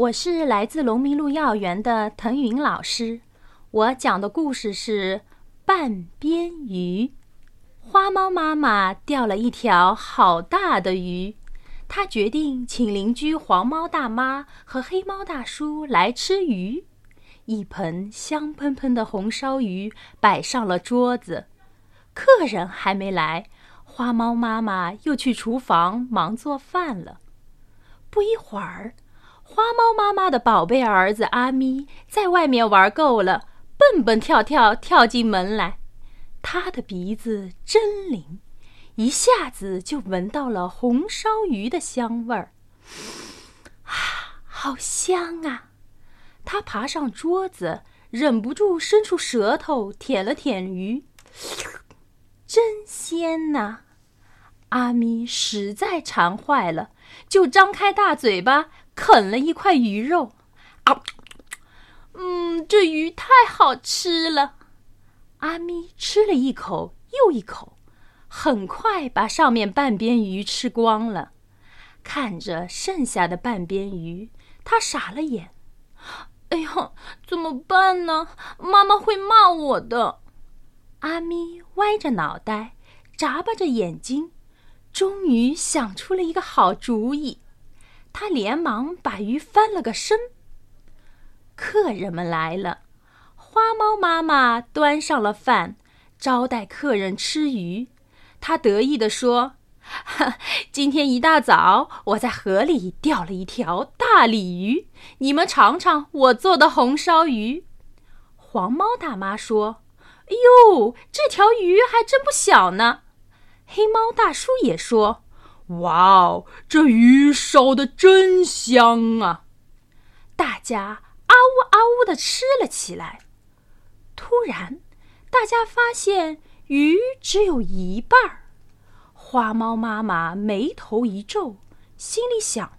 我是来自龙明路幼儿园的滕云老师，我讲的故事是半边鱼。花猫妈妈钓了一条好大的鱼，她决定请邻居黄猫大妈和黑猫大叔来吃鱼。一盆香喷喷的红烧鱼摆上了桌子，客人还没来，花猫妈妈又去厨房忙做饭了。不一会儿，花猫妈妈的宝贝儿子阿咪在外面玩够了，蹦蹦跳跳跳进门来。他的鼻子真灵，一下子就闻到了红烧鱼的香味儿。啊，好香啊！他爬上桌子，忍不住伸出舌头舔了舔鱼，真鲜呐！阿咪实在馋坏了，就张开大嘴巴啃了一块鱼肉。这鱼太好吃了。阿咪吃了一口又一口，很快把上面半边鱼吃光了。看着剩下的半边鱼，他傻了眼。哎呀，怎么办呢？妈妈会骂我的。阿咪歪着脑袋，眨巴着眼睛，终于想出了一个好主意。他连忙把鱼翻了个身。客人们来了，花猫妈妈端上了饭，招待客人吃鱼。她得意地说：今天一大早，我在河里钓了一条大鲤鱼，你们尝尝我做的红烧鱼。黄猫大妈说：哎呦，这条鱼还真不小呢。黑猫大叔也说：哇哦，这鱼烧得真香啊！大家啊呜啊呜地吃了起来。突然，大家发现鱼只有一半儿。花猫妈妈眉头一皱，心里想：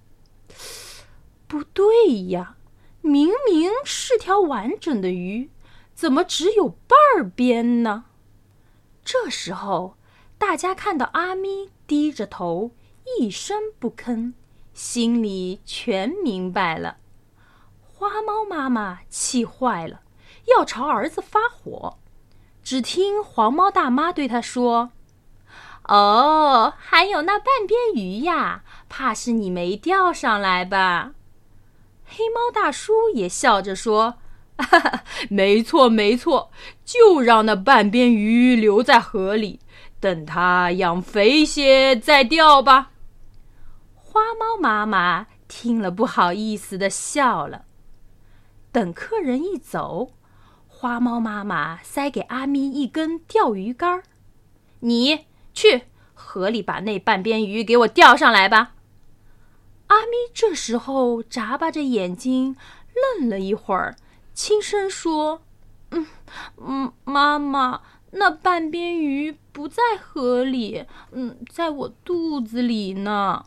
不对呀，明明是条完整的鱼，怎么只有半边呢？这时候，大家看到阿咪低着头一声不吭，心里全明白了。花猫妈妈气坏了，要朝儿子发火。只听黄猫大妈对他说：哦，还有那半边鱼呀，怕是你没钓上来吧？黑猫大叔也笑着说：哈哈，没错没错，就让那半边鱼留在河里，等它养肥些再钓吧。花猫妈妈听了不好意思地笑了。等客人一走，花猫妈妈塞给阿咪一根钓鱼竿：你去河里把那半边鱼给我钓上来吧。阿咪这时候眨巴着眼睛，愣了一会儿，轻声说：妈妈，那半边鱼不在河里，在我肚子里呢。